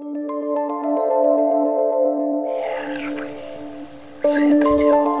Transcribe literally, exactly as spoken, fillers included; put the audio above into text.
Нервы светодиод.